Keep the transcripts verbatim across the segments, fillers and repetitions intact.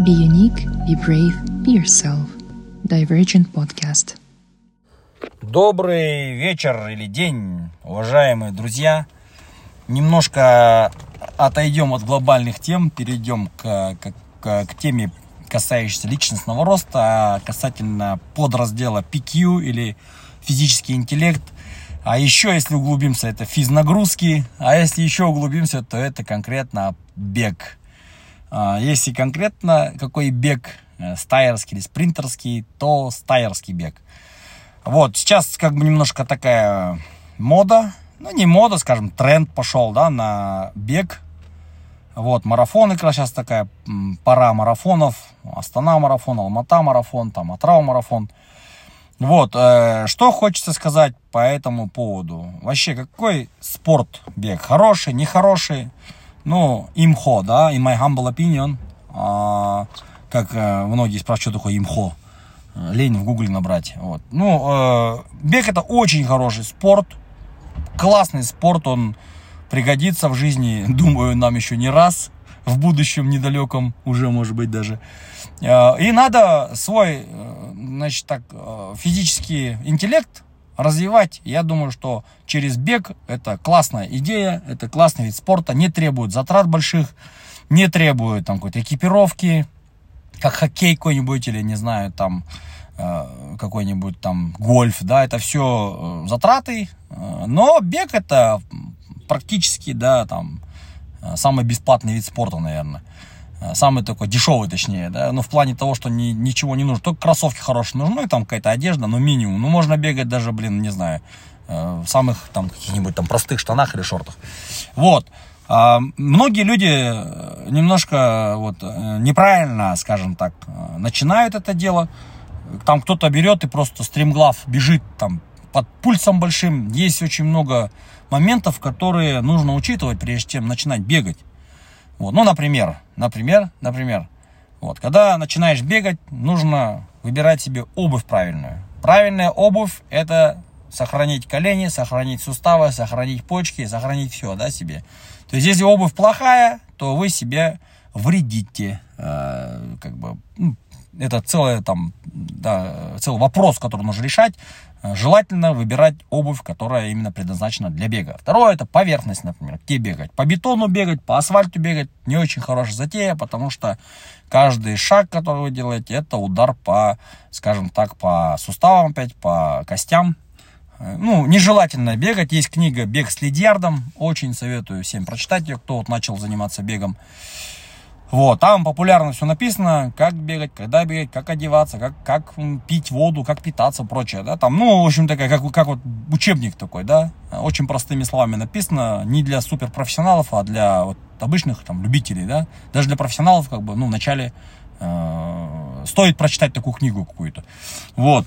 Be unique, be brave, be yourself. Divergent podcast. Добрый вечер или день, уважаемые друзья. Немножко отойдем от глобальных тем, перейдем к, к, к, к теме, касающейся личностного роста, касательно подраздела пи кью или физический интеллект. А еще, если углубимся, это физнагрузки. А если еще углубимся, то это конкретно бег. Если конкретно какой бег, стайерский или спринтерский, то стайерский бег. Вот, сейчас как бы немножко такая мода, ну не мода, скажем, тренд пошел, да, на бег. Вот, марафоны, как сейчас такая пора марафонов, Астана марафон, Алматы марафон, там, Атырау марафон. Вот, э, что хочется сказать по этому поводу. Вообще, какой спорт бег? Хороший, нехороший? Ну, имхо, да, in my humble opinion, а, как а, многие спрашивают, что такое имхо, лень в гугле набрать, вот. Ну, а, бег это очень хороший спорт, классный спорт, он пригодится в жизни, думаю, нам еще не раз, в будущем недалеком, уже может быть даже. А, и надо свой, значит так, физический интеллект развивать. Я думаю, что через бег это классная идея, это классный вид спорта, не требует затрат больших, не требует там какой-то экипировки, как хоккей какой-нибудь или, не знаю, там какой-нибудь там гольф, да, это все затраты, но бег это практически, да, там самый бесплатный вид спорта, наверное. Самый такой дешевый, точнее, да, но в плане того, что ни, ничего не нужно, только кроссовки хорошие нужны, и там какая-то одежда, но минимум, ну можно бегать даже, блин, не знаю, э, в самых там каких-нибудь там простых штанах или шортах, вот. А многие люди немножко вот неправильно, скажем так, начинают это дело, там кто-то берет и просто стремглав бежит там под пульсом большим, есть очень много моментов, которые нужно учитывать, прежде чем начинать бегать. Вот, ну, например, например, например, вот, когда начинаешь бегать, нужно выбирать себе обувь правильную. Правильная обувь – это сохранить колени, сохранить суставы, сохранить почки, сохранить все, да, себе. То есть, если обувь плохая, то вы себе вредите, э, как бы, ну, это целое, там, да, целый вопрос, который нужно решать. Желательно выбирать обувь, которая именно предназначена для бега. Второе, это поверхность, например, где бегать. По бетону бегать, по асфальту бегать не очень хорошая затея, потому что каждый шаг, который вы делаете, это удар по, скажем так, по суставам опять, по костям. Ну, нежелательно бегать. Есть книга «Бег с Лидьярдом». Очень советую всем прочитать ее, кто вот начал заниматься бегом. Вот, там популярно все написано, как бегать, когда бегать, как одеваться, как, как пить воду, как питаться, прочее, да, там, ну, в общем, такая, как, как вот учебник такой, да, очень простыми словами написано, не для суперпрофессионалов, а для вот обычных, там, любителей, да, даже для профессионалов, как бы, ну, вначале э, стоит прочитать такую книгу какую-то, вот.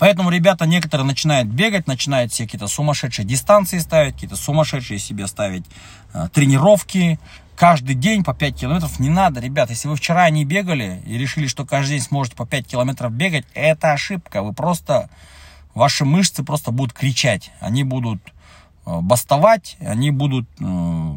Поэтому ребята некоторые начинают бегать, начинают себе какие-то сумасшедшие дистанции ставить, какие-то сумасшедшие себе ставить э, тренировки. Каждый день по пять километров не надо, ребят. Если вы вчера не бегали и решили, что каждый день сможете по пять километров бегать, это ошибка. Вы просто, ваши мышцы просто будут кричать. Они будут э, бастовать, они будут, э,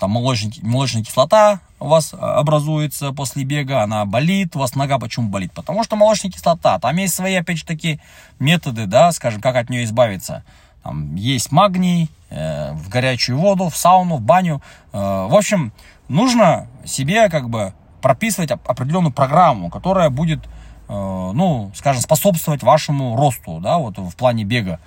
там молочная, молочная кислота у вас образуется после бега, она болит. У вас нога почему болит? Потому что молочная кислота. Там есть свои, опять же, такие методы, да, скажем, как от нее избавиться. Там есть магний, э, в горячую воду, в сауну, в баню. Э, в общем, нужно себе как бы прописывать оп- определенную программу, которая будет, э, ну, скажем, способствовать вашему росту, да, вот в плане бега.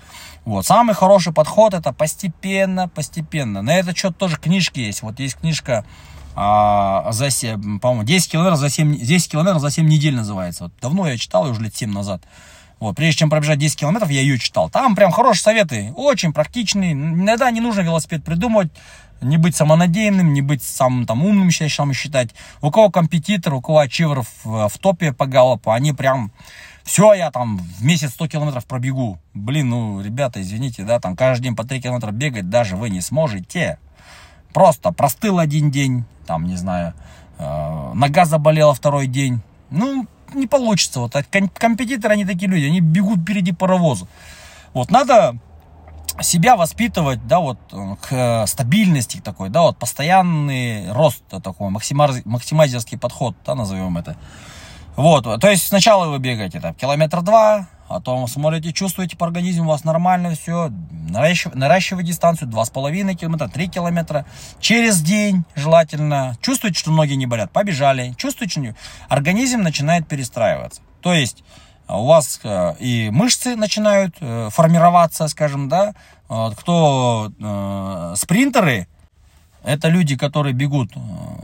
Вот. Самый хороший подход это постепенно, постепенно. На этот счет тоже книжки есть. Вот есть книжка, э, за семь, по-моему, десять километров за семь недель называется. Вот давно я читал, уже лет семь назад. Вот, прежде чем пробежать десять километров, я ее читал. Там прям хорошие советы, очень практичные. Иногда не нужно велосипед придумывать, не быть самонадеянным, не быть самым там умным, считать. У кого компетитор, у кого ачиверов в топе по галлопу, они прям, все, я там в месяц сто километров пробегу. Блин, ну, ребята, извините, да, там каждый день по три километра бегать даже вы не сможете. Просто простыл один день, там, не знаю, э, нога заболела второй день. Ну, не получится, вот компетиторы, они такие люди, они бегут впереди паровоза. Вот, надо себя воспитывать, да, вот к стабильности такой, да, вот постоянный рост такой, максимайзерский подход, да, назовем это. Вот, то есть сначала вы бегаете там километр два, потом смотрите, чувствуете по организму, у вас нормально все, наращивая дистанцию два с половиной километра, три километра, через день желательно, чувствуете, что ноги не болят, побежали, чувствуете, что организм начинает перестраиваться, то есть у вас и мышцы начинают формироваться, скажем, да, кто э, спринтеры, это люди, которые бегут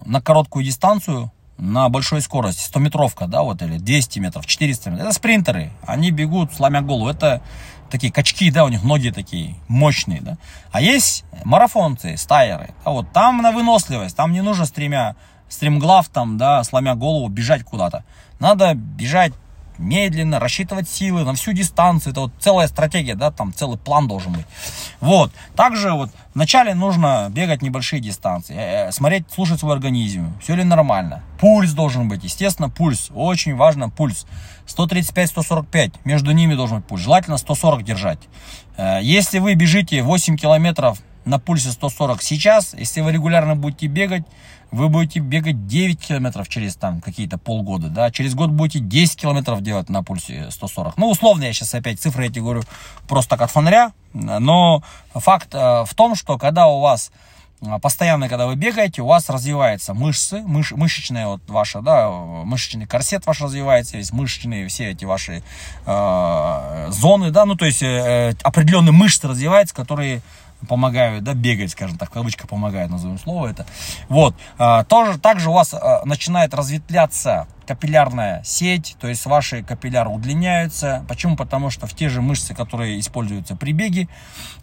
на короткую дистанцию, на большой скорости, стометровка, да, вот, или двести метров, четыреста метров, это спринтеры, они бегут, сломя голову, это такие качки, да, у них ноги такие мощные, да, а есть марафонцы, стайеры, да, вот, там на выносливость, там не нужно стремя, стремглав, там, да, сломя голову, бежать куда-то, надо бежать медленно, рассчитывать силы на всю дистанцию, это вот целая стратегия, да, там целый план должен быть. Вот, также вот вначале нужно бегать небольшие дистанции, смотреть, слушать свой организм, все ли нормально, пульс должен быть, естественно, пульс, очень важно пульс, сто тридцать пять - сто сорок пять, между ними должен быть пульс, желательно сто сорок держать. Если вы бежите восемь километров на пульсе сто сорок сейчас, если вы регулярно будете бегать, вы будете бегать девять километров через там какие-то полгода, да, через год будете десять километров делать на пульсе сто сорок. Ну, условно, я сейчас опять цифры эти говорю просто так от фонаря, но факт в том, что когда у вас постоянно, когда вы бегаете, у вас развиваются мышцы, мыш, мышечная вот ваша, да, мышечный корсет ваш развивается, есть мышечные все эти ваши э, зоны, да, ну, то есть э, определенные мышцы развиваются, которые помогают, да, бегать, скажем так, в кавычках помогают, назовем слово это. Вот, а, тоже, также у вас а, начинает разветвляться капиллярная сеть, то есть ваши капилляры удлиняются. Почему? Потому что в те же мышцы, которые используются при беге,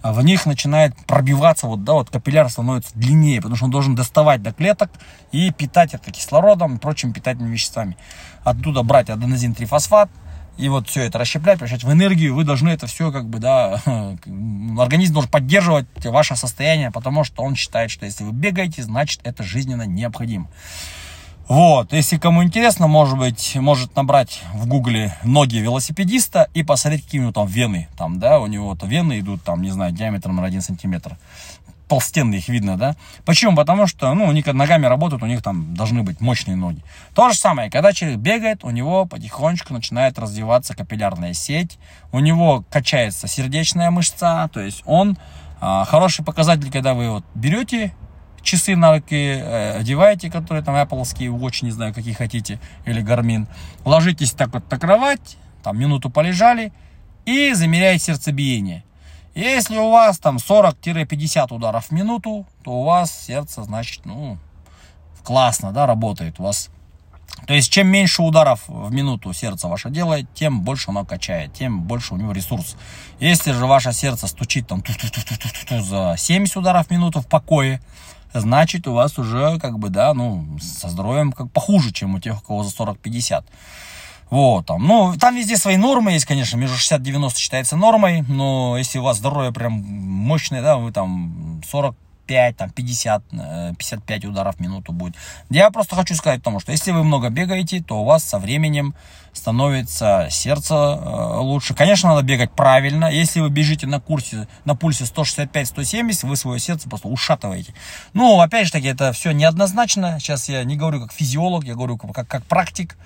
в них начинает пробиваться, вот, да, вот капилляр становится длиннее, потому что он должен доставать до клеток и питать это кислородом и прочими питательными веществами. Оттуда брать аденозин-трифосфат, и вот все это расщеплять, превращать в энергию, вы должны это все, как бы, да, организм должен поддерживать ваше состояние, потому что он считает, что если вы бегаете, значит, это жизненно необходимо. Вот, если кому интересно, может быть, может набрать в гугле ноги велосипедиста и посмотреть, какие у него там вены, там, да, у него-то вены идут, там, не знаю, диаметром на один сантиметр. Толстенны, их видно, да. Почему? Потому что, ну, у них ногами работают, у них там должны быть мощные ноги. То же самое, когда человек бегает, у него потихонечку начинает развиваться капиллярная сеть, у него качается сердечная мышца, то есть он а, хороший показатель, когда вы вот берете часы на руки, э, одеваете, которые там Appleские, Watch, не знаю, какие хотите, или Гармин, ложитесь так вот на кровать, там минуту полежали и замеряете сердцебиение. Если у вас там сорок - пятьдесят ударов в минуту, то у вас сердце, значит, ну, классно, да, работает у вас. То есть, чем меньше ударов в минуту сердце ваше делает, тем больше оно качает, тем больше у него ресурс. Если же ваше сердце стучит там за семьдесят ударов в минуту в покое, значит, у вас уже, как бы, да, ну, со здоровьем как похуже, чем у тех, у кого за сорок - пятьдесят. Вот, там, ну, там везде свои нормы есть, конечно, между шестьдесят - девяносто считается нормой, но если у вас здоровье прям мощное, да, вы там сорок пять, там пятьдесят, пятьдесят пять ударов в минуту будет. Я просто хочу сказать тому, что если вы много бегаете, то у вас со временем становится сердце лучше. Конечно, надо бегать правильно. Если вы бежите на курсе, на пульсе сто шестьдесят пять - сто семьдесят, вы свое сердце просто ушатываете. Ну, опять же таки, это все неоднозначно. Сейчас я не говорю как физиолог, я говорю как, как практик.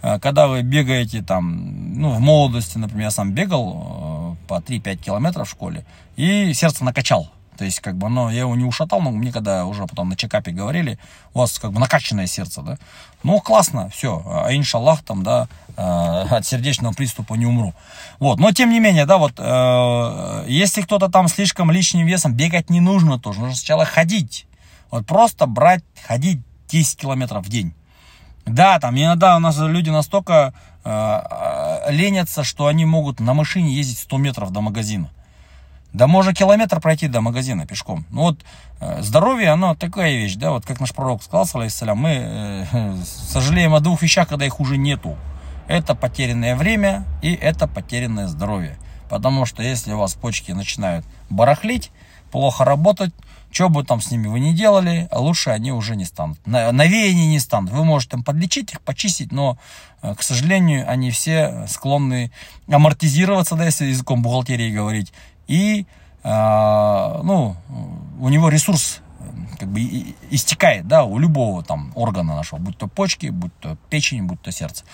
Когда вы бегаете там, ну, в молодости, например, я сам бегал по три-пять километров в школе и сердце накачал. То есть, как бы, оно, я его не ушатал, но мне когда уже потом на чекапе говорили, у вас, как бы, накачанное сердце, да. Ну, классно, все, а иншаллах, там, да, э, от сердечного приступа не умру. Вот, но, тем не менее, да, вот, э, если кто-то там слишком лишним весом, бегать не нужно тоже, нужно сначала ходить. Вот просто брать, ходить десять километров в день. Да, там, иногда у нас люди настолько э, ленятся, что они могут на машине ездить сто метров до магазина. Да можно километр пройти до магазина пешком. Ну вот, э, здоровье, оно такая вещь, да, вот как наш пророк сказал, салям, мы э, э, сожалеем о двух вещах, когда их уже нету. Это потерянное время и это потерянное здоровье. Потому что если у вас почки начинают барахлить, плохо работать, что бы там с ними вы ни делали, лучше они уже не станут. Новее не станут. Вы можете там подлечить их, почистить, но, к сожалению, они все склонны амортизироваться, да, если языком бухгалтерии говорить, и ну, у него ресурс как бы истекает, да, у любого там органа нашего, будь то почки, будь то печень, будь то сердце.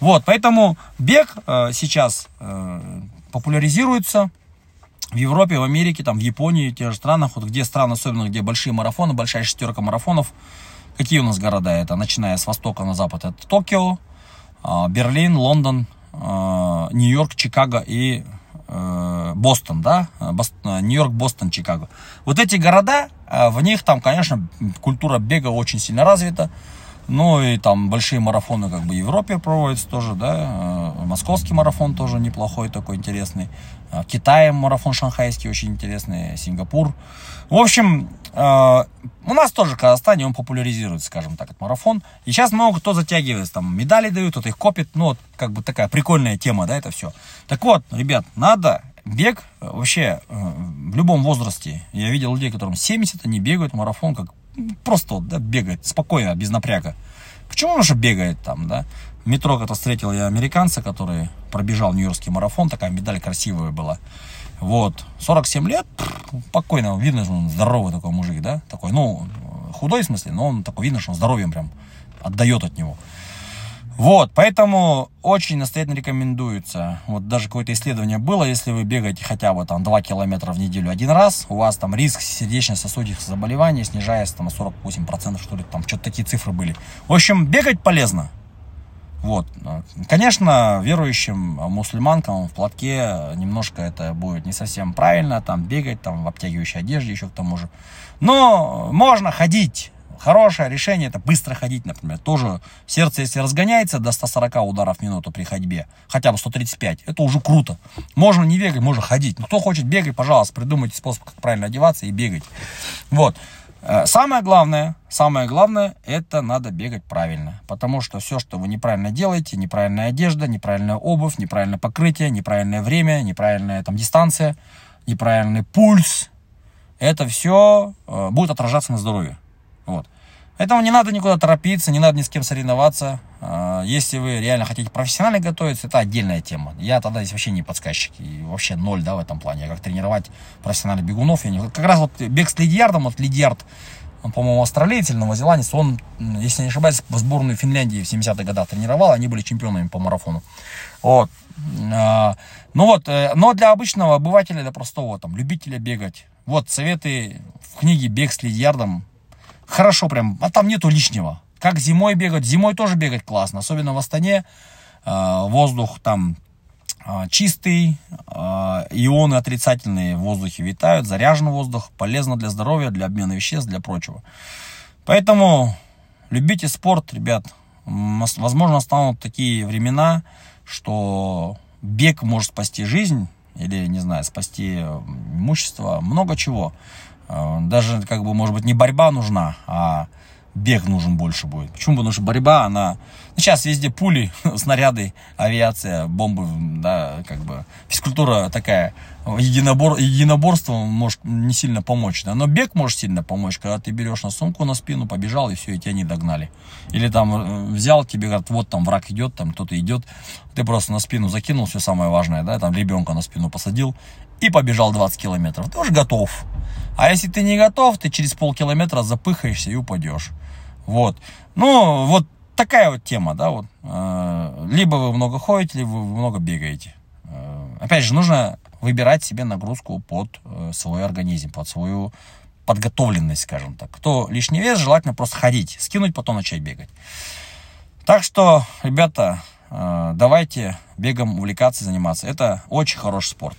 Вот, поэтому бег сейчас популяризируется в Европе, в Америке, там, в Японии, в тех же странах, вот где страны, особенно где большие марафоны, большая шестерка марафонов. Какие у нас города? Это начиная с востока на запад, это Токио, Берлин, Лондон, Нью-Йорк, Чикаго и Бостон, да, Нью-Йорк, Бостон, Чикаго. Вот эти города, в них там, конечно, культура бега очень сильно развита. Ну и там большие марафоны как бы в Европе проводятся тоже, да, Московский марафон тоже неплохой, такой интересный, Китай марафон шанхайский очень интересный, Сингапур. В общем, у нас тоже в Казахстане он популяризируется, скажем так, этот марафон. И сейчас много кто затягивается, там медали дают, кто-то их копит, ну вот как бы такая прикольная тема, да, это все. Так вот, ребят, надо... Бег вообще в любом возрасте. Я видел людей, которым семьдесят, они бегают марафон, как просто вот, да, бегают спокойно, без напряга. Почему он же бегает там, да? В метро как-то встретил я американца, который пробежал Нью-Йоркский марафон, такая медаль красивая была. Вот, сорок семь лет, спокойно, видно, что он здоровый такой мужик, да? Такой, ну, худой в смысле, но он такой, видно, что он здоровьем прям отдает от него. Вот, поэтому очень настоятельно рекомендуется. Вот даже какое-то исследование было, если вы бегаете хотя бы там два километра в неделю один раз, у вас там риск сердечно-сосудистых заболеваний снижается там на сорок восемь процентов, что ли, там что-то такие цифры были. В общем, бегать полезно. Вот, конечно, верующим мусульманкам в платке немножко это будет не совсем правильно, там бегать, там в обтягивающей одежде еще к тому же. Но можно ходить. Хорошее решение — это быстро ходить, например. Тоже сердце, если разгоняется до ста сорока ударов в минуту при ходьбе, хотя бы сто тридцать пять, это уже круто. Можно не бегать, можно ходить. Но кто хочет бегать, пожалуйста, придумайте способ, как правильно одеваться и бегать. Вот. Самое главное, самое главное, это надо бегать правильно. Потому что все, что вы неправильно делаете, неправильная одежда, неправильная обувь, неправильное покрытие, неправильное время, неправильная там дистанция, неправильный пульс, это все будет отражаться на здоровье. Вот. Поэтому не надо никуда торопиться, не надо ни с кем соревноваться. Если вы реально хотите профессионально готовиться, это отдельная тема. Я тогда здесь вообще не подсказчик, и вообще ноль, да, в этом плане. Я как тренировать профессиональных бегунов, я не... Как раз вот бег с Лидьярдом, вот Лидьярд, он, по-моему, австралиец или новозеландец, он, если не ошибаюсь, в сборную Финляндии в семидесятых годах тренировал, они были чемпионами по марафону. Вот. Ну вот, но для обычного обывателя, для простого, там, любителя бегать, вот советы в книге «Бег с Лидьярдом». Хорошо прям, а там нету лишнего. Как зимой бегать, зимой тоже бегать классно. Особенно в Астане, э, воздух там э, чистый, э, ионы отрицательные в воздухе витают, заряжен воздух, полезно для здоровья, для обмена веществ, для прочего. Поэтому любите спорт, ребят. Возможно, станут такие времена, что бег может спасти жизнь или, не знаю, спасти имущество, много чего. Даже, как бы, может быть, не борьба нужна, а бег нужен больше будет. Почему? Потому что борьба, она... Сейчас везде пули, снаряды, авиация, бомбы, да, как бы... Физкультура такая, единобор... единоборство может не сильно помочь, да? Но бег может сильно помочь, когда ты берешь на сумку, на спину, побежал, и все, и тебя не догнали. Или там взял, тебе говорят, вот там враг идет, там кто-то идет, ты просто на спину закинул все самое важное, да, там ребенка на спину посадил, и побежал двадцать километров. Ты уже готов. А если ты не готов, ты через полкилометра запыхаешься и упадешь. Вот. Ну, вот такая вот тема, да, вот. Либо вы много ходите, либо вы много бегаете. Опять же, нужно выбирать себе нагрузку под свой организм, под свою подготовленность, скажем так. Кто лишний вес, желательно просто ходить, скинуть, потом начать бегать. Так что, ребята, давайте бегом увлекаться, заниматься. Это очень хороший спорт.